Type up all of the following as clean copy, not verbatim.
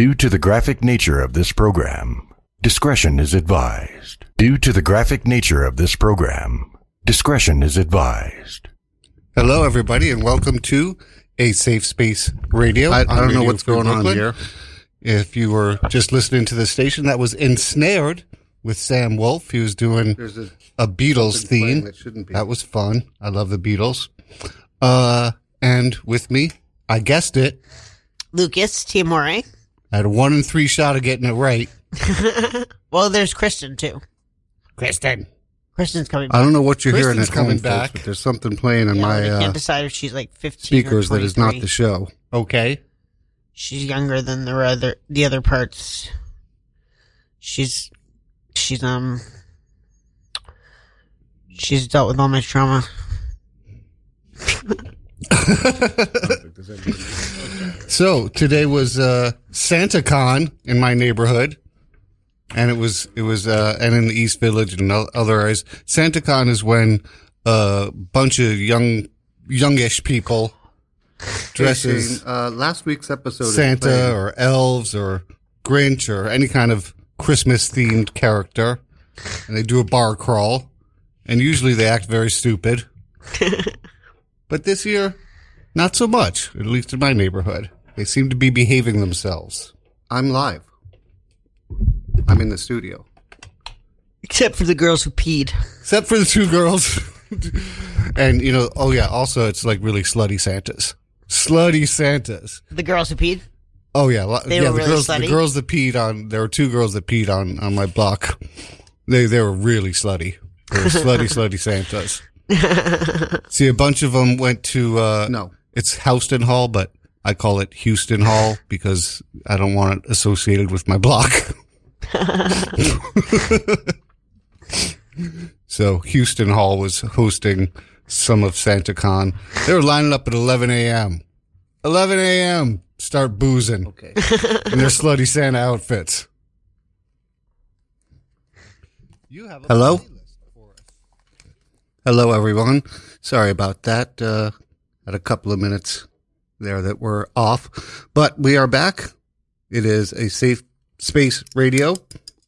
Due to the graphic nature of this program, discretion is advised. Due to the graphic nature of this program, discretion is advised. Hello, everybody, and welcome to A Safe Space Radio. I don't know what's going on here. If you were just listening to the station, that was Ensnared with Sam Wolf. He was doing a Beatles theme. That was fun. I love the Beatles. And with me, I guessed it, Lucas Timore. I had a 1 in 3 shot of getting it right. Well, there's Kristen, too. Kristen's coming back. I don't know what you're hearing at home, folks, but there's something playing in my I can't decide if she's like 15 speakers or 23. That is not the show. Okay. She's younger than the other parts. She's dealt with all my trauma. So today was SantaCon in my neighborhood, and it was and in the East Village and other areas. SantaCon is when a bunch of youngish people dress as last week's episode Santa or elves or Grinch or any kind of Christmas themed character, and they do a bar crawl, and usually they act very stupid. But this year, not so much, at least in my neighborhood. They seem to be behaving themselves. I'm live. I'm in the studio. Except for the girls who peed. Except for the two girls. And, you know, oh yeah, also it's like really slutty Santas. Slutty Santas. The girls who peed? Oh yeah. They were really slutty? The girls that peed on, there were two girls that peed on my block. They were really slutty. They were slutty Santas. See, a bunch of them went to no. It's Houston Hall, but I call it Houston Hall because I don't want it associated with my block. So Houston Hall was hosting some of SantaCon. They were lining up at 11 a.m. 11 a.m. Start boozing. Okay. In their slutty Santa outfits. You have a hello. Hello, everyone. Sorry about that. Had a couple of minutes there that were off, but we are back. It is A Safe Space Radio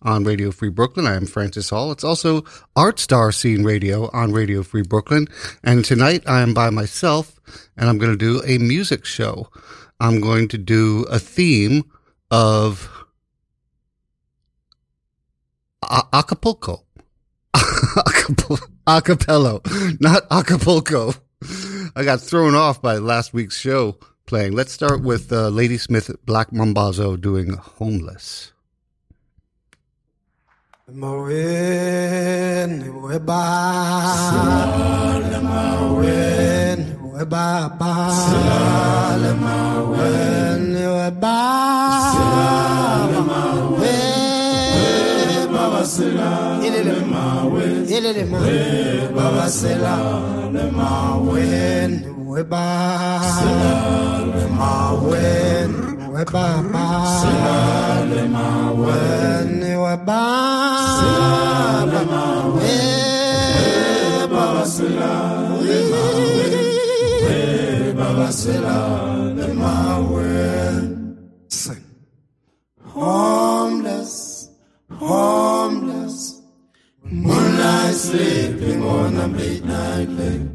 on Radio Free Brooklyn. I am Francis Hall. It's also Art Star Scene Radio on Radio Free Brooklyn. And tonight I am by myself, and I'm going to do a music show. I'm going to do a theme of Acapulco. Acapello, not Acapulco. I got thrown off by last week's show playing. Let's start with Ladysmith Black Mambazo doing Homeless. Homeless, moonlight sleeping on a midnight lake.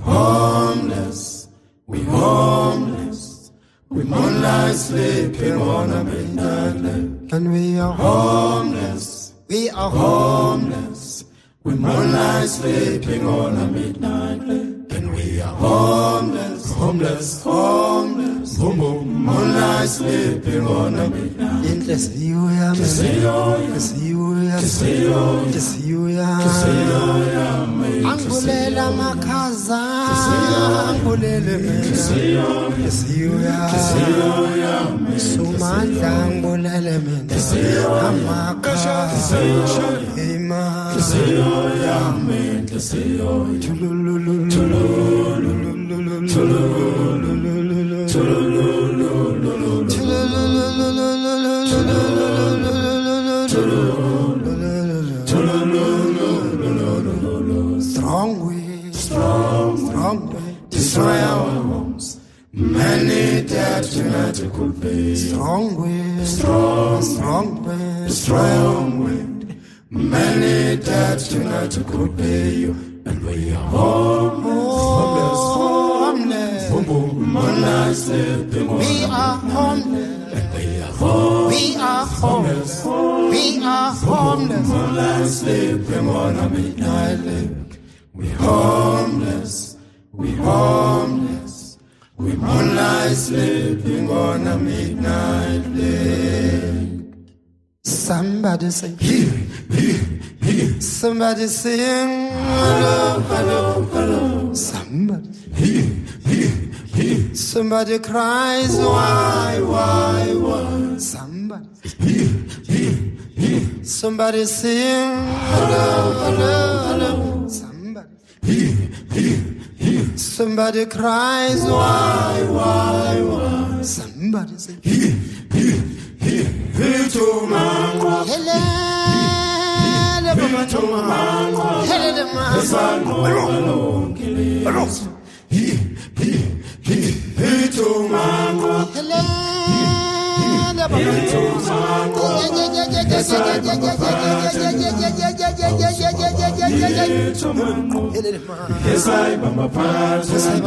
Homeless, we homeless, we moonlight sleeping on a midnight lake. And we are homeless, we are homeless, we moonlight sleeping on a midnight lake. And we are homeless, homeless, homeless, boom boom, moonlight sleeping on a midnight lake. Destroy our homes, many dead to magic will be strong wind, strong, strong wind, strong wind. Many dads tonight could be, and we are homeless. Boom boom, I said, we are homeless. And we are homeless. We are homeless. We are homeless. We homeless. We homeless. We moonlight sleeping on a midnight lake. Somebody sing. Somebody sing. Hello, hello, hello. Somebody. Somebody cries. Why, why? Somebody. Somebody sing. Hello, hello, hello. Somebody. Somebody cries, why? Somebody says, he to mango. Hello, he to mango. Hello, he to mango. Somebody say,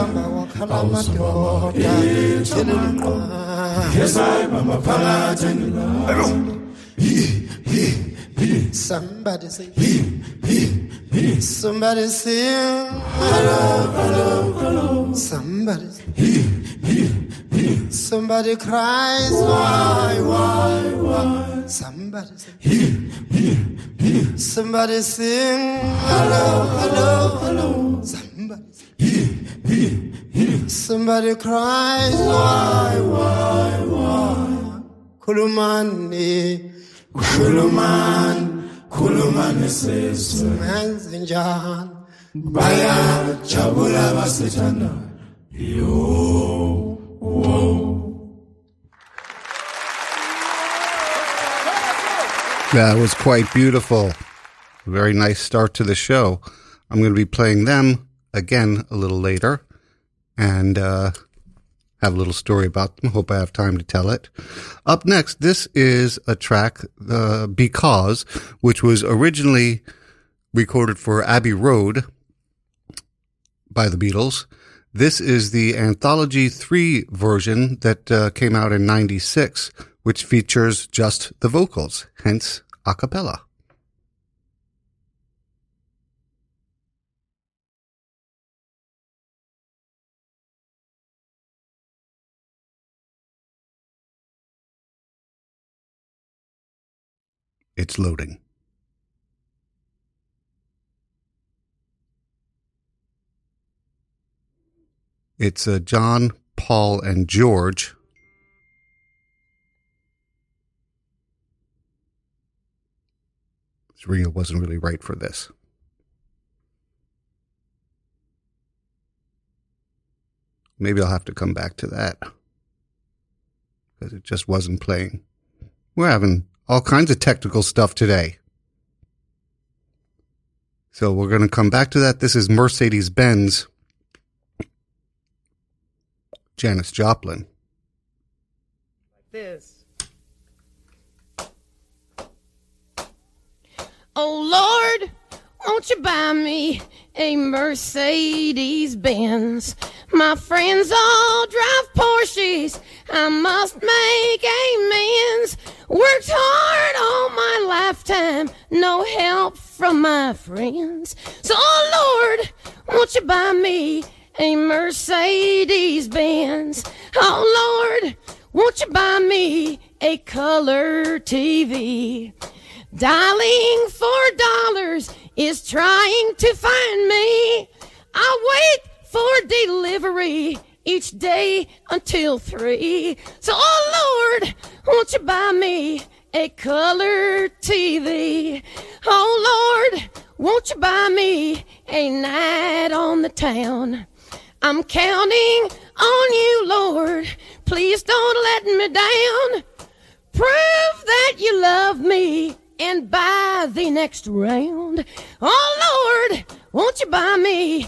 somebody say, hello, hello, hello. Somebody say, somebody cries, why? Somebody sing. Somebody sing, hello, hello, hello. Somebody. Somebody cries, why? Kulumani, Kulumani says, man's in Jahan, Baya, Chabula Vasitana, yo. Whoa. That was quite beautiful. Very nice start to the show. I'm going to be playing them again a little later and have a little story about them. Hope I have time to tell it. Up next, this is a track, Because, which was originally recorded for Abbey Road by the Beatles. This is the Anthology 3 version that came out in 96, which features just the vocals, hence a cappella. It's loading. It's John, Paul, and George. This reel wasn't really right for this. Maybe I'll have to come back to that because it just wasn't playing. We're having all kinds of technical stuff today. So we're going to come back to that. This is Mercedes Benz. Janis Joplin. Like this. Oh, Lord, won't you buy me a Mercedes Benz? My friends all drive Porsches. I must make amends. Worked hard all my lifetime. No help from my friends. So, oh, Lord, won't you buy me a Mercedes Benz? Oh, Lord, won't you buy me a color TV? Dialing $4 is trying to find me. I wait for delivery each day until 3. So, oh, Lord, won't you buy me a color TV? Oh, Lord, won't you buy me a night on the town? I'm counting on you, Lord. Please don't let me down. Prove that you love me and buy the next round. Oh, Lord, won't you buy me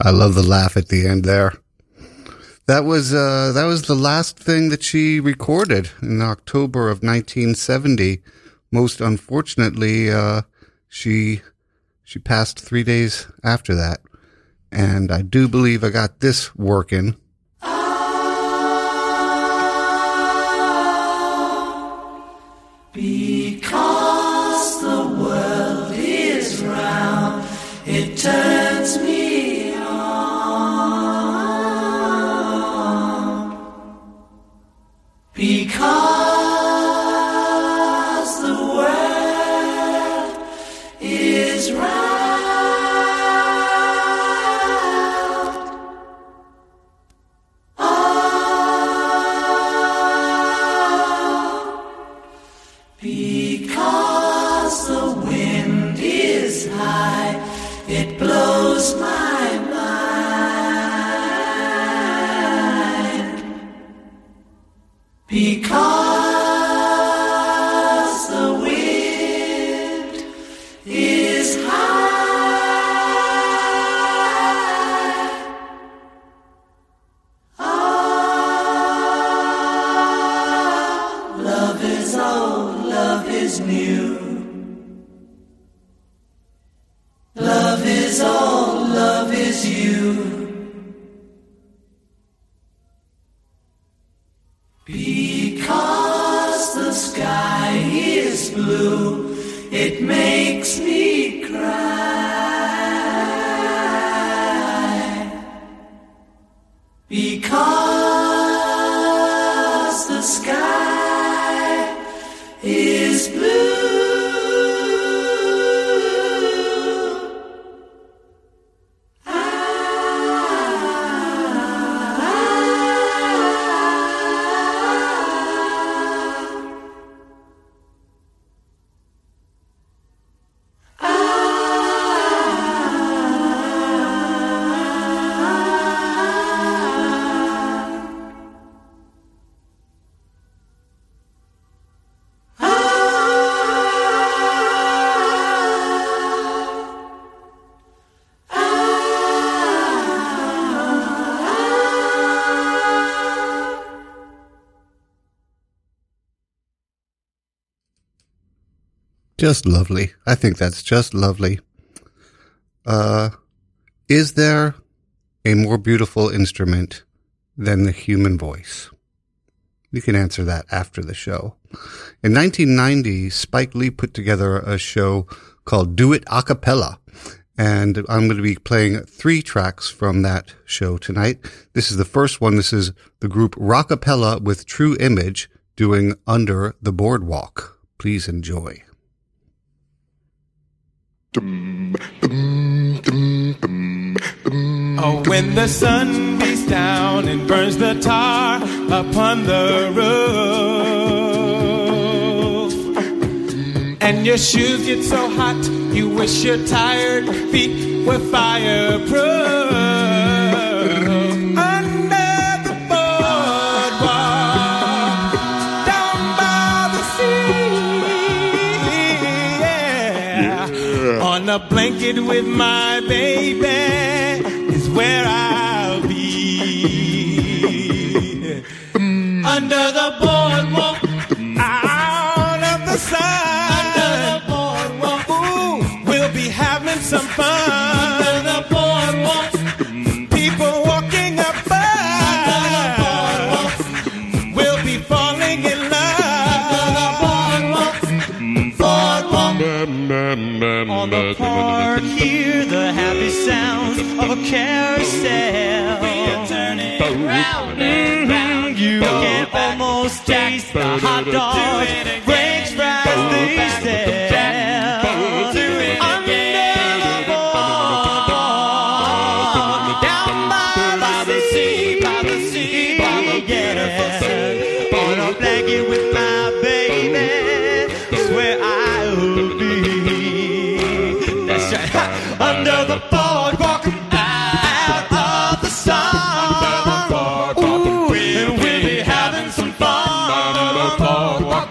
I love the laugh at the end there. That was the last thing that she recorded in October of 1970. Most unfortunately, she passed 3 days after that. And I do believe I got this working. Because the world is round, it turns me. Because the world is round, oh, because the wind is high, it blows my because the wind is high. Ah, love is old, love is new. Love is old, love is you. It makes me cry because the sky is blue. Just lovely. I think that's just lovely. Is there a more beautiful instrument than the human voice? You can answer that after the show. In 1990, Spike Lee put together a show called Do It Acapella, and I'm going to be playing 3 tracks from that show tonight. This is the first one. This is the group Rockapella with True Image doing Under the Boardwalk. Please enjoy. Oh, when the sun beats down and burns the tar upon the roof, and your shoes get so hot you wish your tired feet were fireproof. Under the boardwalk, down by the sea, yeah. On a blanket with my baby is where I'll be. Under the boardwalk, out of the sun. Under the boardwalk, ooh, we'll be having some fun. Under the boardwalk, people walking up by. Under the boardwalk, we'll be falling in love. Under the boardwalk, boardwalk. On the park, hear the happy sounds of a carousel. We are turning round and round. You can almost taste the hot dogs, French fries they sell. Under the boardwalk, down by the sea, by the sea. a blanket with my baby, that's where I will be. That's right. Ha. Under the boardwalk, out of the sun. Ooh, and we'll be having some fun. Whoa,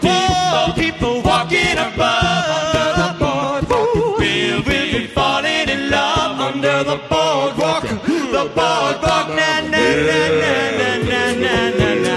people walking above. Ooh, we'll be falling in love under the boardwalk. The boardwalk, na na na na na na na.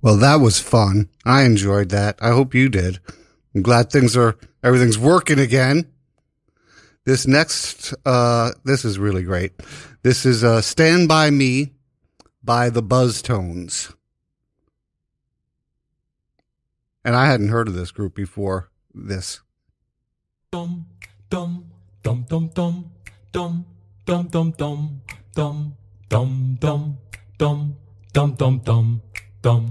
Well, that was fun. I enjoyed that. I hope you did. I'm glad everything's working again. This next, this is really great. This is Stand By Me by The Buzztones. And I hadn't heard of this group before this. Dum, dum, dum, dum, dum, dum, dum, dum, dum, dum, dum, dum, dum, dum, dum, dum, dum.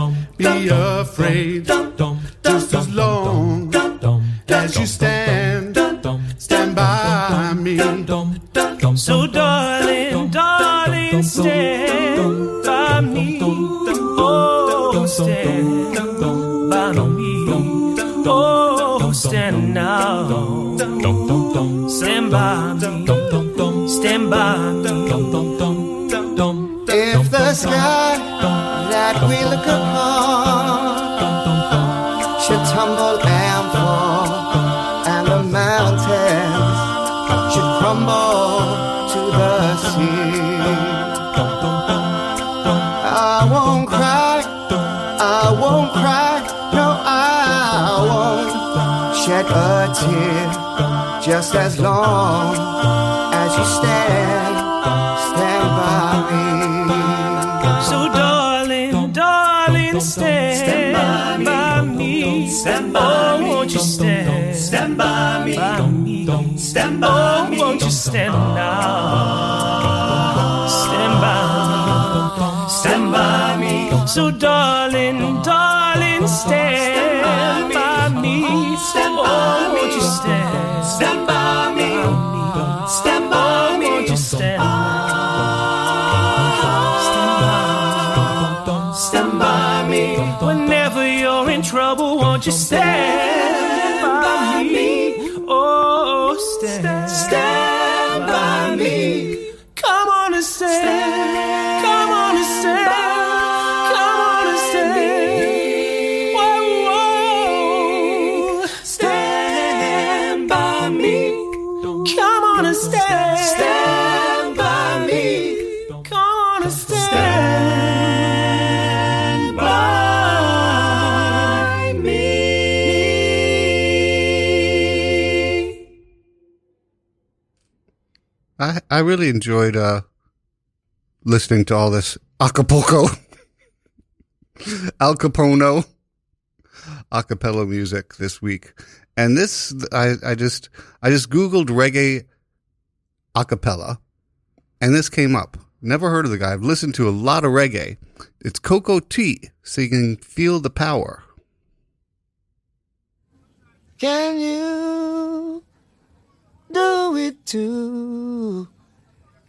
be afraid. Just as long as you stand by me. So darling, darling, stand by me. Oh, stand by me. Oh, stand now. Stand by me. Stand by me. If the sky that we look upon should tumble and fall, and the mountains should crumble to the sea, I won't cry, I won't cry, no, I won't shed a tear, just as long as you stand by me. So darling, darling, stand by me. Stand by me. Oh, won't you stand by me? Stand by me. Oh, won't you stand now? Stand by me. Stand by me. So darling, darling, stand by me. Oh, won't you stand by me? Stand by me. Won't you stand? Whenever you're in trouble, won't you stand by me? Oh, stand by me. Come on and stand. Come on and stand. Come on and stand. Whoa, whoa. Stand by me. Come on and stand. Stand by me. Come on and stand. I really enjoyed listening to all this Acapulco, Al Capono, acapella music this week, and this I just Googled reggae acapella, and this came up. Never heard of the guy. I've listened to a lot of reggae. It's Coco Tea singing "Feel the Power." Can you do it too?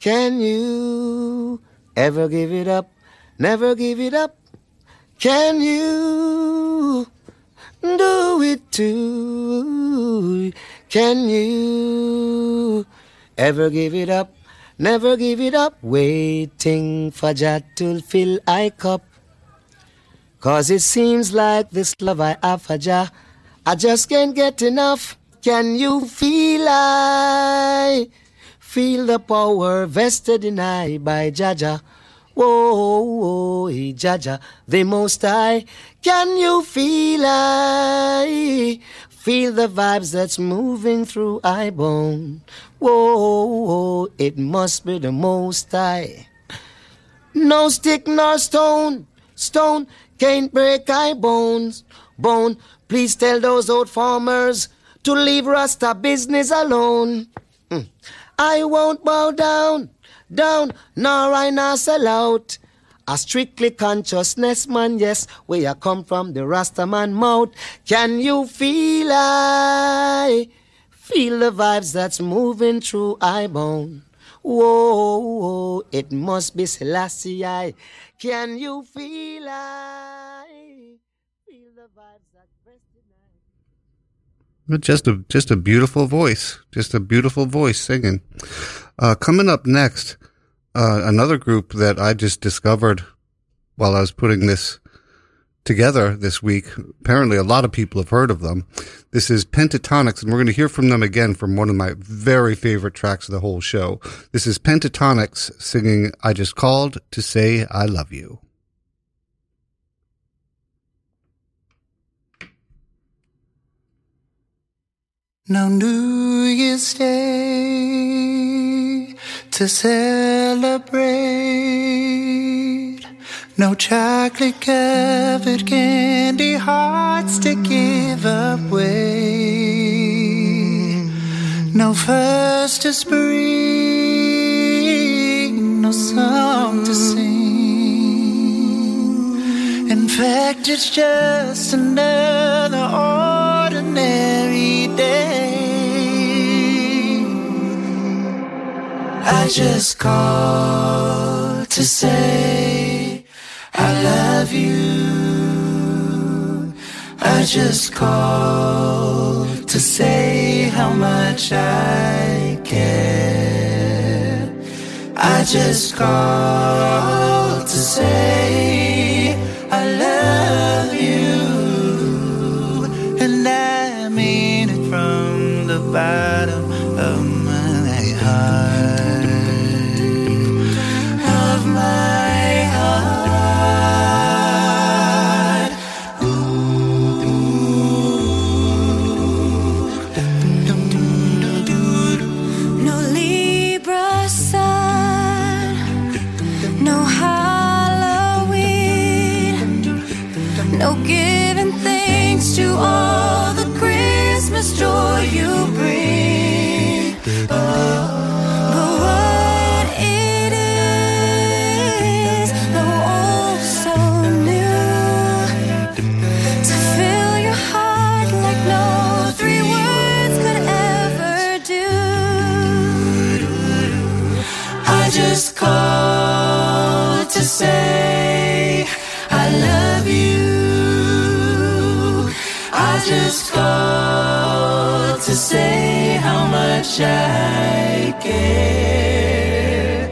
Can you ever give it up? Never give it up. Can you do it too? Can you ever give it up? Never give it up. Waiting for Jah to fill I cup. 'Cause it seems like this love I have for Jah, I just can't get enough. Can you feel I? Feel the power vested in I by Jah Jah. Whoa, he Jah Jah, the Most High. Can you feel I? Feel the vibes that's moving through I bone. Whoa, it must be the Most High. No stick nor stone, stone can't break I bones, bone. Please tell those old farmers to leave Rasta business alone. I won't bow down, down, nor I now sell out. A strictly consciousness man, yes, where I come from, the Rasta man mouth. Can you feel I? Feel the vibes that's moving through I bone. Whoa, it must be Selassie. Can you feel I? Feel the vibes that's resting I. Just a beautiful voice. Just a beautiful voice singing. Coming up next, another group that I just discovered while I was putting this together this week. Apparently, a lot of people have heard of them. This is Pentatonix, and we're going to hear from them again from one of my very favorite tracks of the whole show. This is Pentatonix singing "I Just Called to Say I Love You." Now New Year's Day to celebrate. No chocolate covered candy hearts to give away. No first to spring, no song to sing. In fact, it's just another ordinary day. I just called to say I love you. I just called to say how much I care. I just called to say I love you, and I mean it from the bottom of my heart, of my heart. Ooh. No Libra sun, no Halloween, no giving thanks to all the Christmas joy you bring. Oh. Called to say I love you. I just called to say how much I care.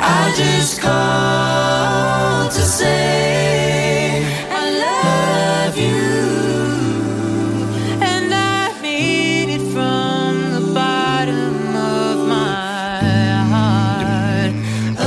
I just called to say I love you, and I mean it from the bottom of my heart. I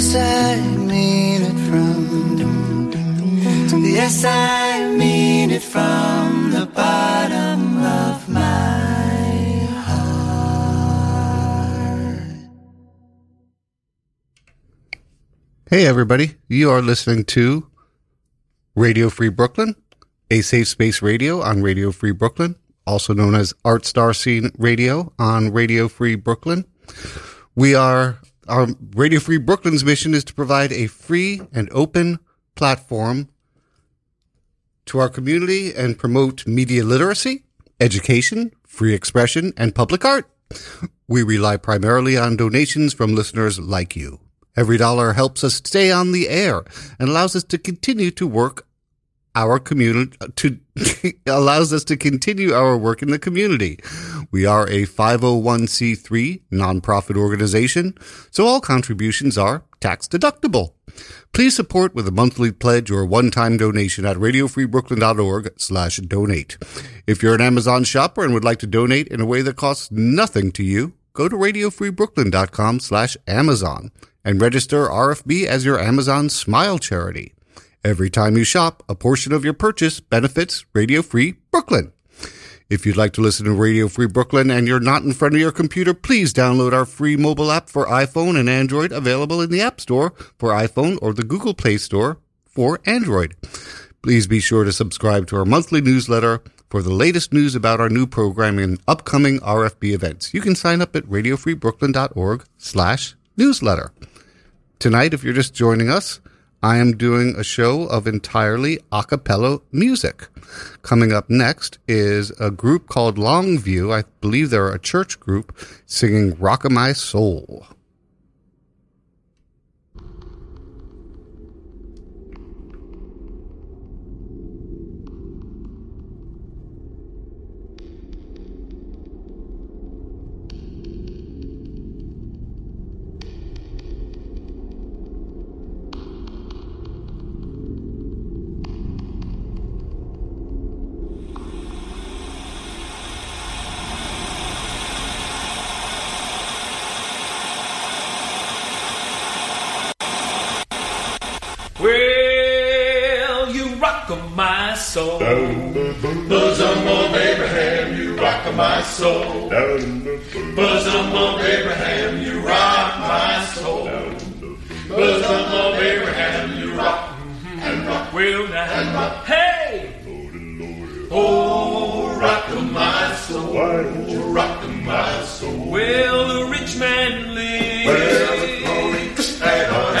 Yes, I mean it from, yes, I mean it from the bottom of my heart. Hey everybody, you are listening to Radio Free Brooklyn, a safe space radio on Radio Free Brooklyn, also known as Art Star Scene Radio on Radio Free Brooklyn. We are, our Radio Free Brooklyn's mission is to provide a free and open platform to our community and promote media literacy, education, free expression, and public art. We rely primarily on donations from listeners like you. Every dollar helps us stay on the air and allows us to continue to work our community, to allows us to continue our work in the community. We are a 501c3 nonprofit organization, so all contributions are tax deductible. Please support with a monthly pledge or one-time donation at radiofreebrooklyn.org/donate. If you're an Amazon shopper and would like to donate in a way that costs nothing to you, go to radiofreebrooklyn.com/Amazon and register RFB as your Amazon Smile charity. Every time you shop, a portion of your purchase benefits Radio Free Brooklyn. If you'd like to listen to Radio Free Brooklyn and you're not in front of your computer, please download our free mobile app for iPhone and Android, available in the App Store for iPhone or the Google Play Store for Android. Please be sure to subscribe to our monthly newsletter for the latest news about our new programming and upcoming RFB events. You can sign up at radiofreebrooklyn.org/newsletter. Tonight, if you're just joining us, I am doing a show of entirely a cappella music. Coming up next is a group called Longview. I believe they're a church group singing Rock My Soul. Soul. Buzz on Bob Abraham, you rock my soul. Buzz on Bob Abraham, you rock my soul. Buzz on Bob Abraham, you rock and rock will now. And rock. Hey, oh, rock of my soul, oh, rock of my soul. Will the rich man live? Well, the glory and honor.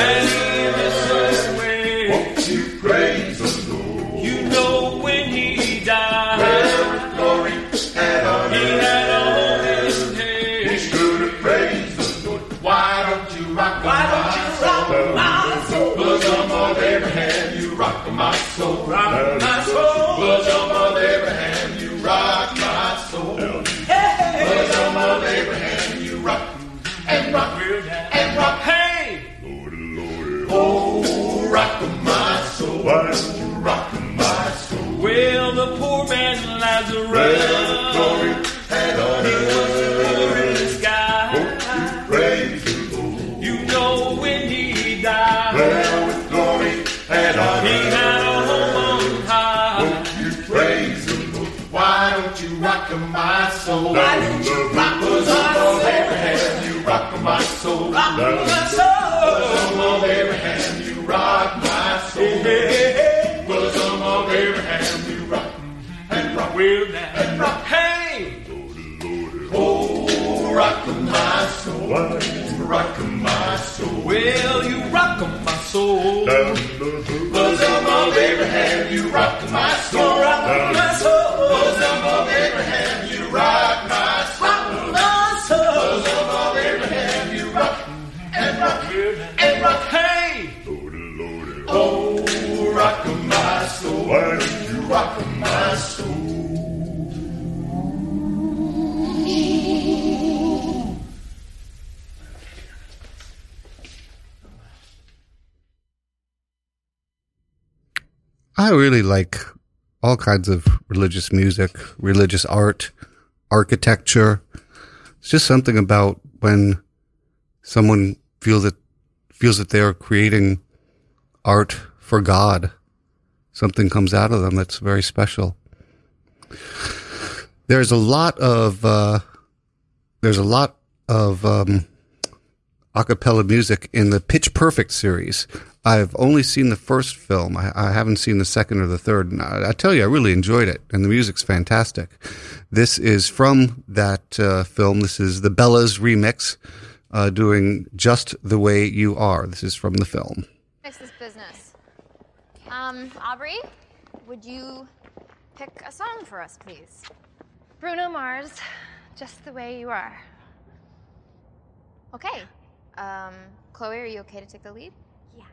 I really like all kinds of religious music, religious art, architecture. It's just something about when someone feels it, feels that they're creating art for God. Something comes out of them that's very special. There's a lot of acapella music in the Pitch Perfect series. I've only seen the first film. I haven't seen the second or the third. And I tell you, I really enjoyed it, and the music's fantastic. This is from that film. This is the Bella's remix, doing Just the Way You Are. This is from the film. Fix this business. Aubrey, would you pick a song for us, please? Bruno Mars, Just the Way You Are. Okay. Chloe, are you okay to take the lead? Yeah.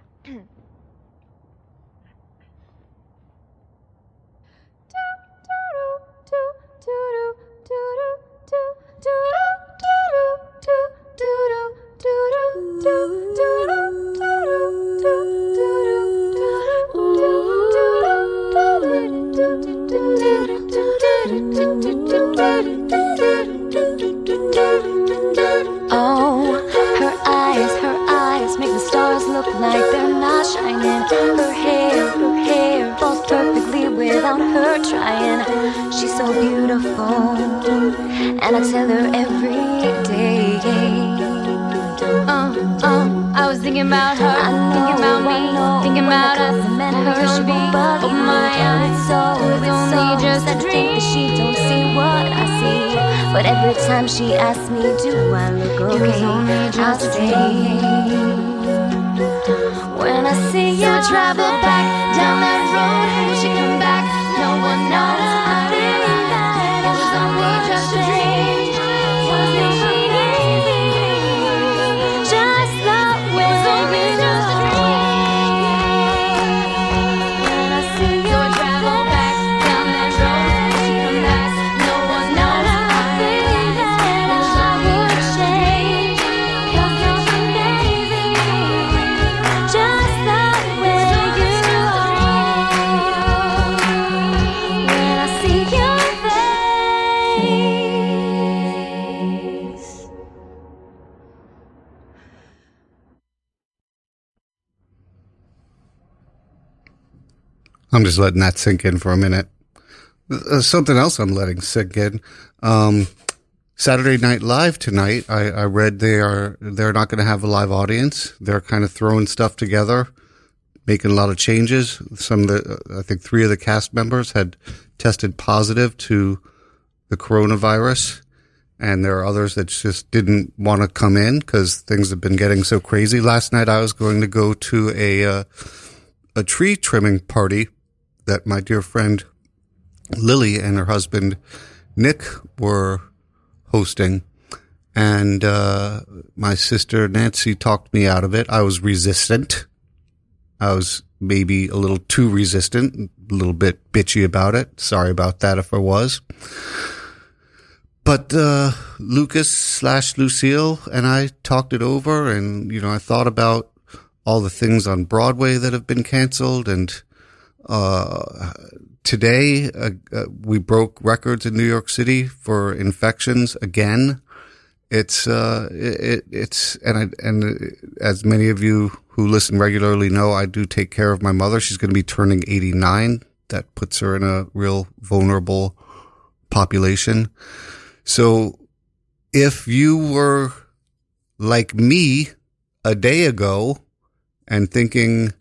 Oh, her eyes make the stars look like they're not shining. Her hair falls perfectly without her trying. She's so beautiful, and I tell her every day. I was thinking about her, thinking about me, thinking about us, her, she won't bother me. It's only just a dream. She don't see what I see, but every time she asks me, do I look okay? I'll stay. When I see you, I travel back down that road. When she come back, no one knows. I think it was only just a dream. I'm just letting that sink in for a minute. Something else I'm letting sink in. Saturday Night Live tonight, I read they're not going to have a live audience. They're kind of throwing stuff together, making a lot of changes. Some of the, I think 3 of the cast members had tested positive to the coronavirus, and there are others that just didn't want to come in because things have been getting so crazy. Last night I was going to go to a tree trimming party that my dear friend Lily and her husband Nick were hosting. And my sister Nancy talked me out of it. I was resistant. I was maybe a little too resistant, a little bit bitchy about it. Sorry about that if I was. But Lucas/Lucille and I talked it over, and I thought about all the things on Broadway that have been canceled, and today we broke records in New York City for infections again. It's as many of you who listen regularly know, I do take care of my mother. She's going to be turning 89. That puts her in a real vulnerable population. So if you were like me a day ago and thinking,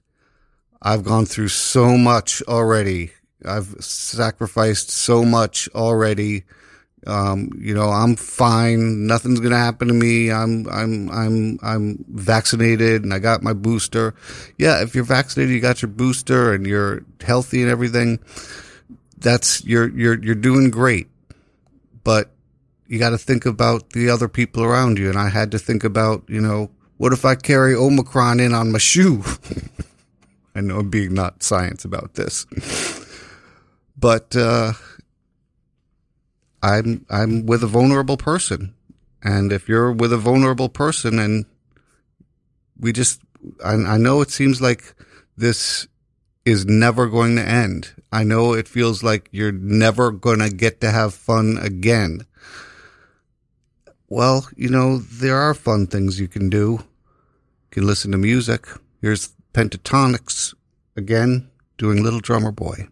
I've gone through so much already, I've sacrificed so much already, I'm fine, nothing's going to happen to me, I'm vaccinated and I got my booster. Yeah, if you're vaccinated, you got your booster and you're healthy and everything, that's you're doing great. But you got to think about the other people around you, and I had to think about, what if I carry Omicron in on my shoe? I know I'm being not science about this, but I'm with a vulnerable person, and if you're with a vulnerable person, and I know it seems like this is never going to end. I know it feels like you're never going to get to have fun again. Well, there are fun things you can do. can listen to music. Here's Pentatonix again doing Little Drummer Boy.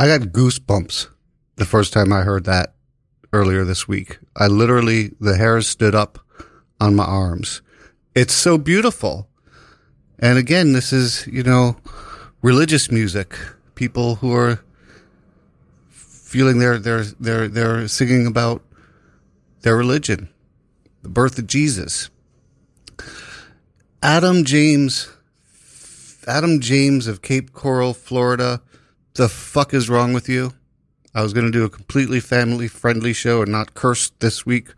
I got goosebumps the first time I heard that earlier this week. I literally, the hairs stood up on my arms. It's so beautiful. And again, this is, you know, religious music. People who are feeling they're singing about their religion, the birth of Jesus. Adam James of Cape Coral, Florida. The fuck is wrong with you? I was going to do a completely family-friendly show and not curse this week,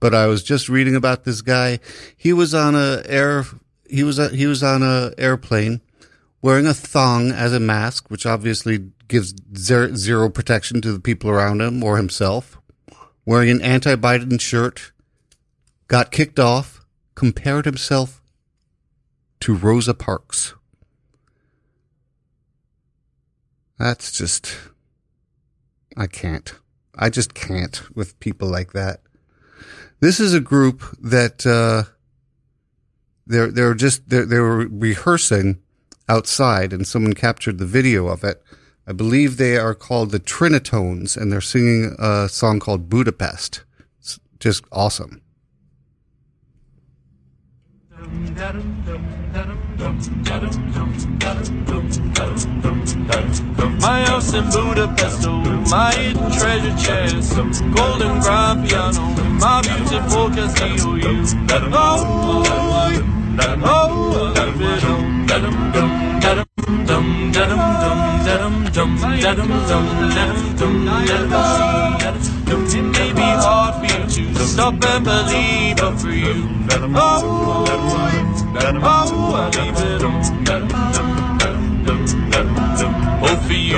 but I was just reading about this guy. He was on an airplane wearing a thong as a mask, which obviously gives zero protection to the people around him or himself. Wearing an anti-Biden shirt, got kicked off, compared himself to Rosa Parks. That's just... I can't. I just can't with people like that. This is a group that they were rehearsing outside, and someone captured the video of it. I believe they are called the Trinitones, and they're singing a song called Budapest. It's just awesome. My house in Budapest, oh, my hidden treasure chest, golden grand piano, my beautiful castillo. You better know, it may be hard for you to stop and believe, but for you, I leave it on. Oh, for you,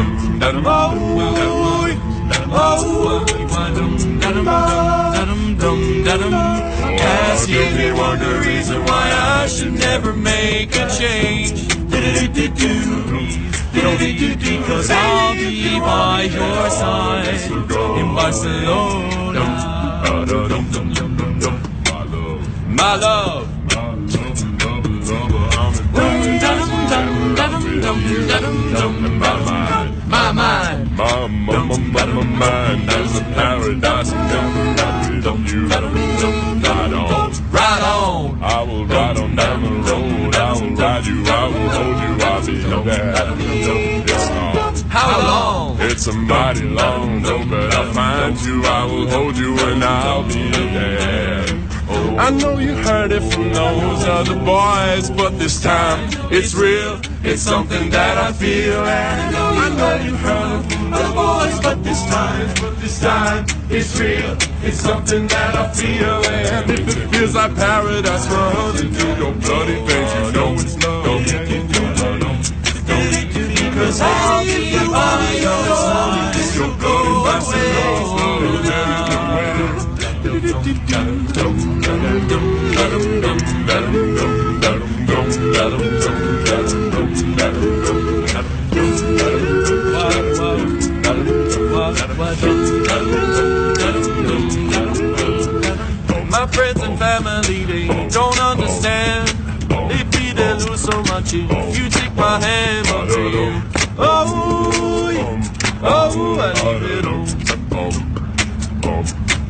yes, you'll be wondering the reason why I should never make a change. Because I'll be by your side in Barcelona. My love. My mind, my mind, there's a paradise in you. Ride on, I will ride on down the road. I will ride you, I will hold you, I'll be on that. It's long. How long? It's a mighty long road, but I'll find you, I will hold you, and I'll be there. I know you heard it from those other boys, but this time it's real. It's something that I feel. And I know you heard it from the boys, but this time it's real. It's something that I feel. And if it feels like paradise for us to do your bloody things, you know it's love. Because I'll be by your side. It's your bloody way. My friends and family, they don't understand. They be they lose so much if you take my hand, my friend. Oh, yeah. Oh, I leave it all.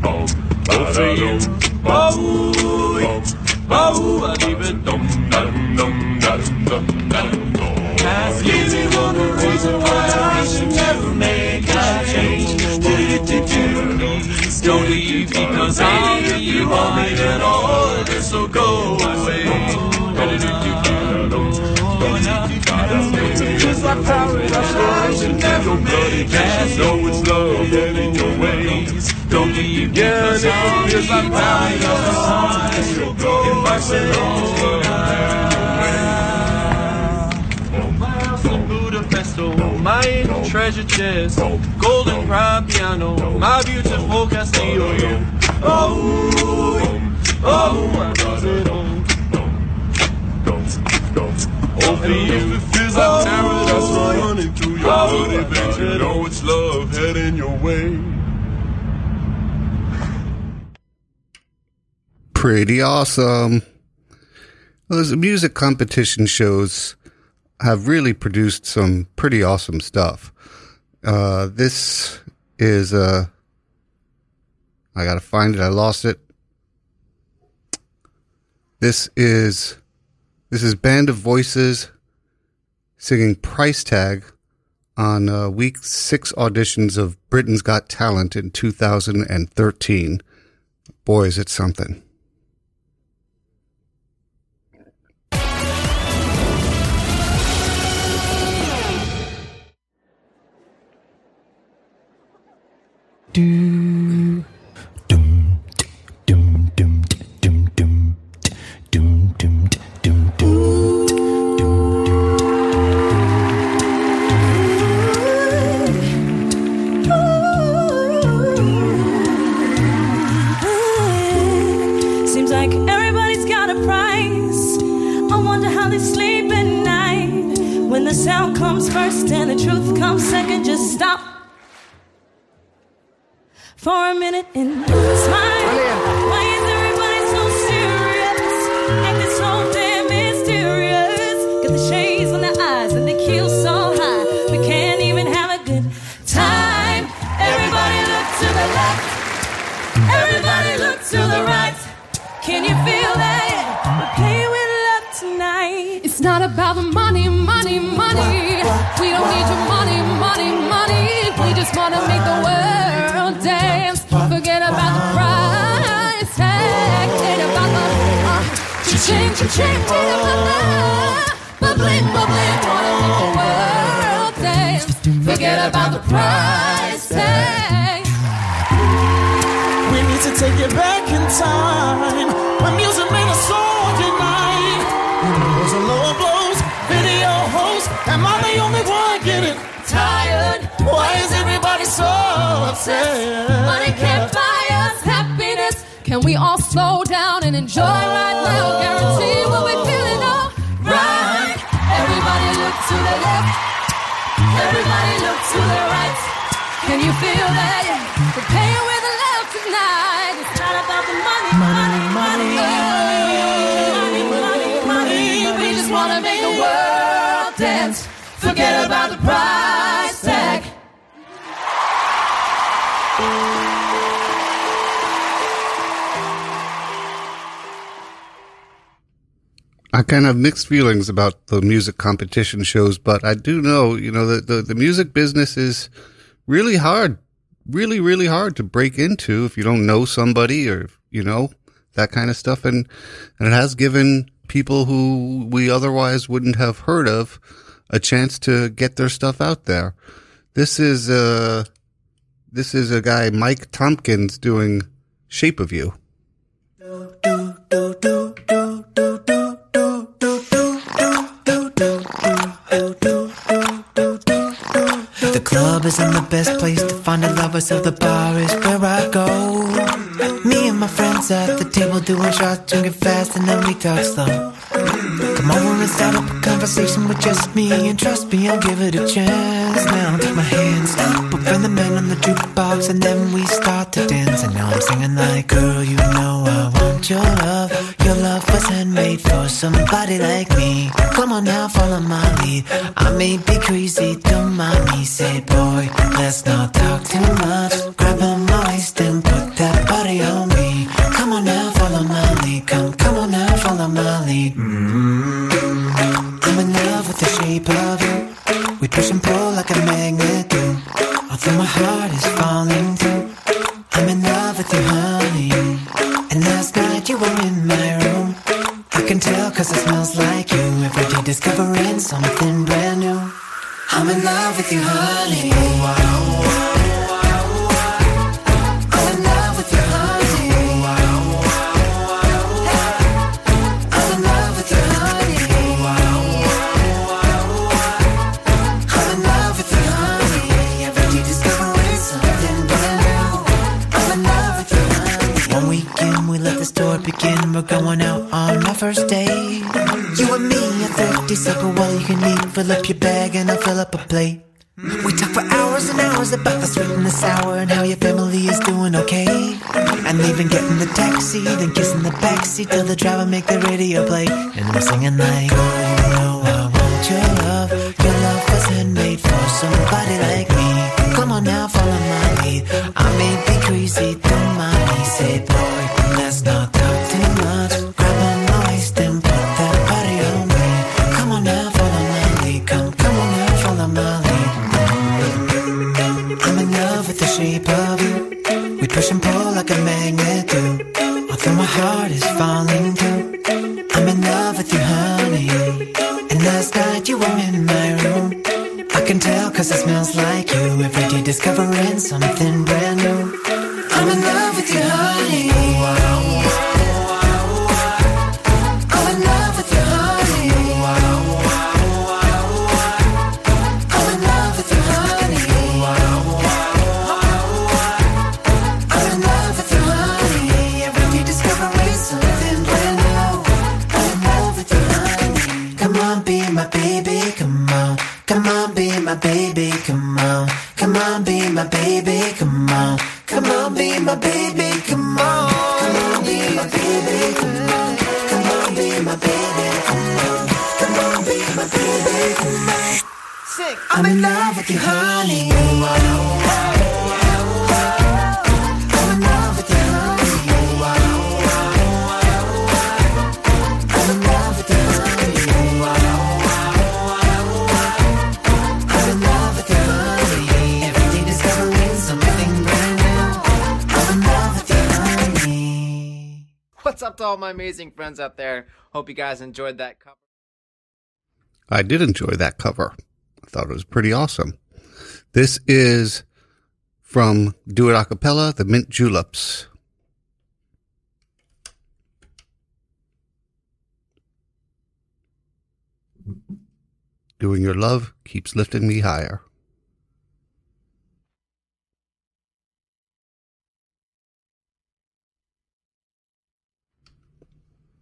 Oh, for you. Oh, yeah. Oh, I leave it all. Ask me for the reason why I should never make a change. Don't leave because I need you on it and all of this will go away. Just like paradise, I should never make a change. No, it's love that in your ways. Don't leave because I need you by your side. If I said all my treasure chest, golden crown piano, my beautiful castillo. Oh, I love it all. Oh, if it feels like paradise running through your body, but you know it's love heading your way. Pretty awesome. Those music competition shows have really produced some pretty awesome stuff. This is a... I gotta find it. I lost it. This is Band of Voices singing Price Tag on week 6 auditions of Britain's Got Talent in 2013. Boy, is it something. do. Sound comes first and the truth comes second. Just stop for a minute and smile. Why is everybody so serious? Acting so damn mysterious. Got the shades on their eyes and the kill so high. We can't even have a good time. Everybody look to the left. Everybody look to the right. Can you feel that? We'll play with love tonight. It's not about the money, money. We don't need your money. We just want to make the world dance. Forget about the price tag. Ain't about the cha-ching. Ain't about the bling. Want to make the world dance. Forget about the price tag. We need to take it back in time when music made us all unite. It was a lower blows. Video host, am I the only one getting tired? Why is everybody so upset? Money can't buy us happiness. Can we all slow down and enjoy right now? Guarantee what we're feeling all right. Everybody look to the left. Everybody look to the right. Can you feel that? We're paying with love tonight. It's not about the money. Wanna make the world dance. Forget about the price tag. I kind of have mixed feelings about the music competition shows, but I do know, the music business is really hard, really, really hard to break into if you don't know somebody or, that kind of stuff. And it has given people who we otherwise wouldn't have heard of a chance to get their stuff out there. This is a guy, Mike Tompkins, doing Shape of You. The club isn't the best place to find the lovers, so the bar is where I go. Me and my friends at the table doing shots, drinking fast, and then we talk slow. Come over and start up a conversation with just me, and trust me, I'll give it a chance. Now take my hands up, open the man on the jukebox, and then we start to dance. And now I'm singing like, girl, you know I want your love. Your love was handmade for somebody like me. Come on now, follow my lead. I may be crazy, don't mind me. Say, boy, let's not talk too much. Grab on my waist and put that body on me. Come on now, follow my lead. Come on now, follow my lead. I'm in love with the shape of you. We push and pull like a magnet do. Although my heart is falling through, I'm in love with you, honey. And last night you were in my room. I can tell cause it smells like you. Every day discovering something brand new. I'm in love with you, honey. I'm in love with you, honey. I'm in love with you, honey. I'm in love with you, honey. Every day discovering something brand new. I'm in love with you, honey. One weekend we let the story begin. We're going out on our first date. You and me are thrifty, so go all you can eat. Fill up your bag and I'll fill up a plate. We talk for hours and hours about the sweet and the sour, and how your family is doing okay. And leaving, getting the taxi, then kissing the backseat till the driver make the radio play. And we're singing like, oh, you know I want your love. Your love was handmade for somebody like me. Come on now, follow my lead. I may be crazy, don't mind me. Say, boy, let's not talk too much. Grab on my waist and put that body on me. Come on now, follow my lead. Come on now, follow my lead. I'm in love with the shape of you. We push and pull like a magnet do. Although my heart is falling through, I'm in love with you, honey. And last night you were in my room. I can tell cause it smells like you. Every day discovering something brand new. I'm in love with you, honey. I'm in love with you, honey. I'm in love with you, honey. I'm in love with you, honey. Every day discovering something brand new. I'm in love with you, honey. Come on, be my baby, come on. Come on, be my baby, come on. Come on, be my baby, come on. Come on, be my baby, come on. Come on, be my baby, come on. Come on, be my baby, come on. Come on, be my baby, come on. Sing. I'm in love with you, honey. I'm in love with you, honey. I'm in love with you, honey. I'm in love with you, honey. Every day discovering something brand new. What's up to all my amazing friends out there? Hope you guys enjoyed that cover. I did enjoy that cover. I thought it was pretty awesome. This is from Do It Acapella, The Mint Juleps. Doing Your Love Keeps Lifting Me Higher.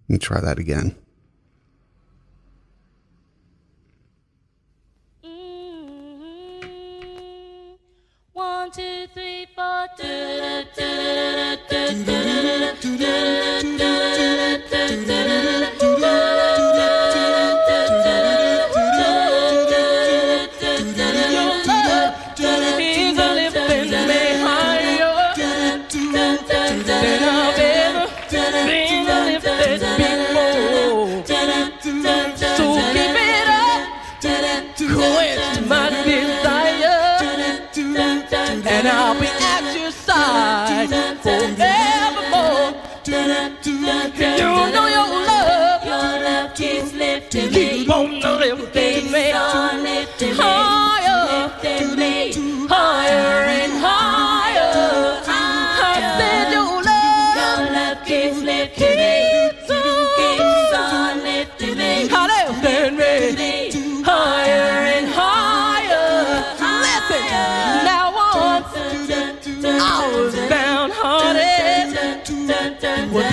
Let me try that again. Mm-hmm. 1, 2, 3, 4.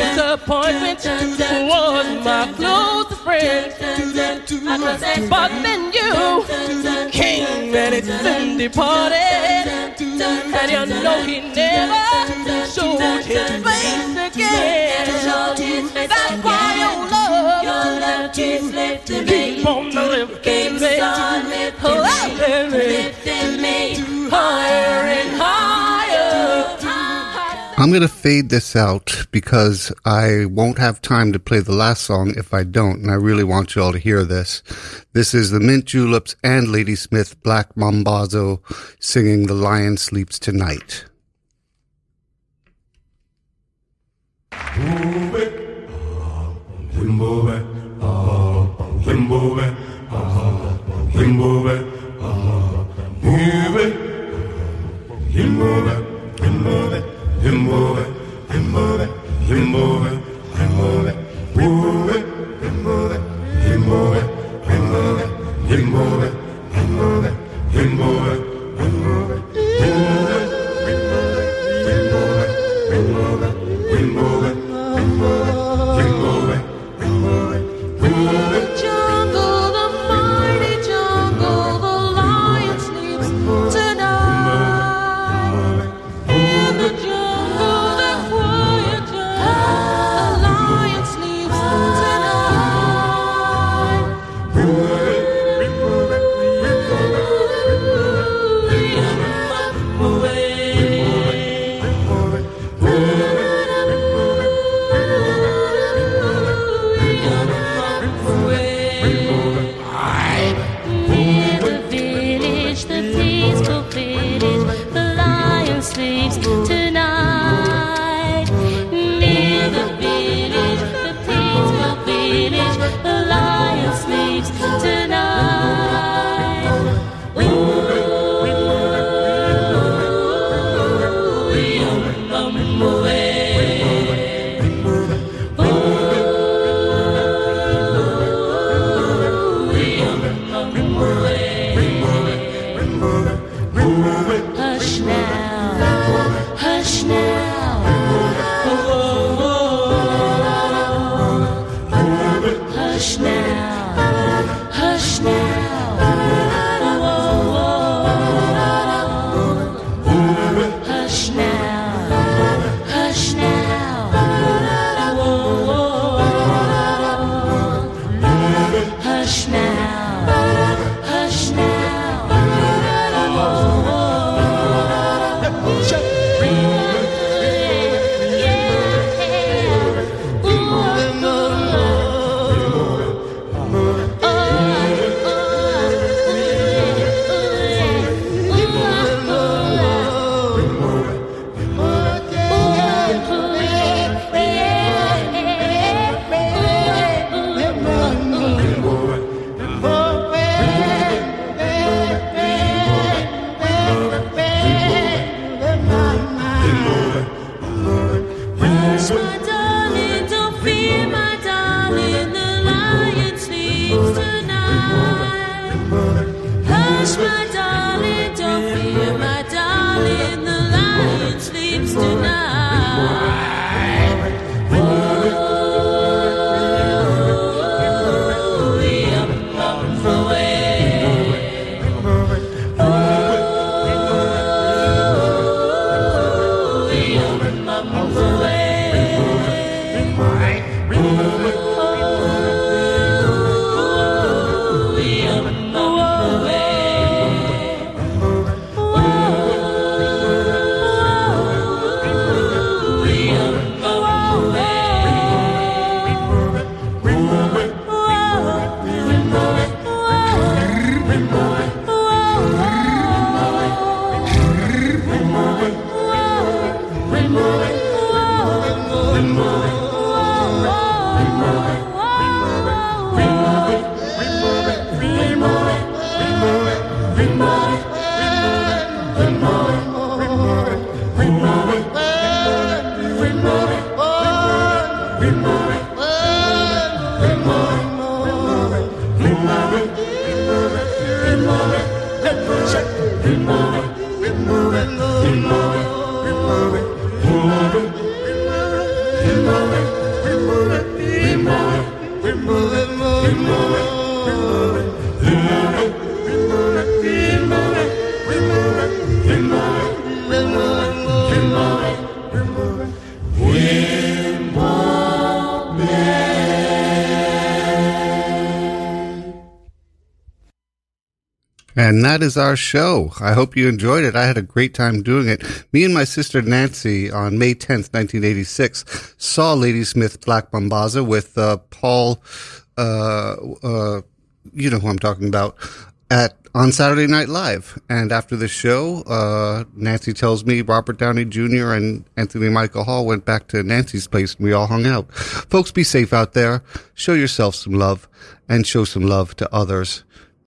Disappointment was my closest friend, but then you came and it's been departed, and you know he never showed his face again. That's why your love keeps on lifting me, lifting me higher and higher. I'm going to fade this out because I won't have time to play the last song if I don't, and I really want you all to hear this. This is the Mint Juleps and Ladysmith Black Mambazo singing The Lion Sleeps Tonight. You move it, you move it, you move it, you move it, we move it, you move it, you move it, we move it, you move it, you move it, you move it, we move it, we move it, we move it, we move it, we move it, we move it, we move it, we move it, we move it, we move it, jungle, the mighty jungle. And that is our show. I hope you enjoyed it. I had a great time doing it. Me and my sister Nancy on May 10th, 1986 saw Ladysmith Black Mambazo with Paul, you know who I'm talking about, on Saturday Night Live. And after the show, Nancy tells me Robert Downey Jr. and Anthony Michael Hall went back to Nancy's place and we all hung out. Folks, be safe out there. Show yourself some love and show some love to others.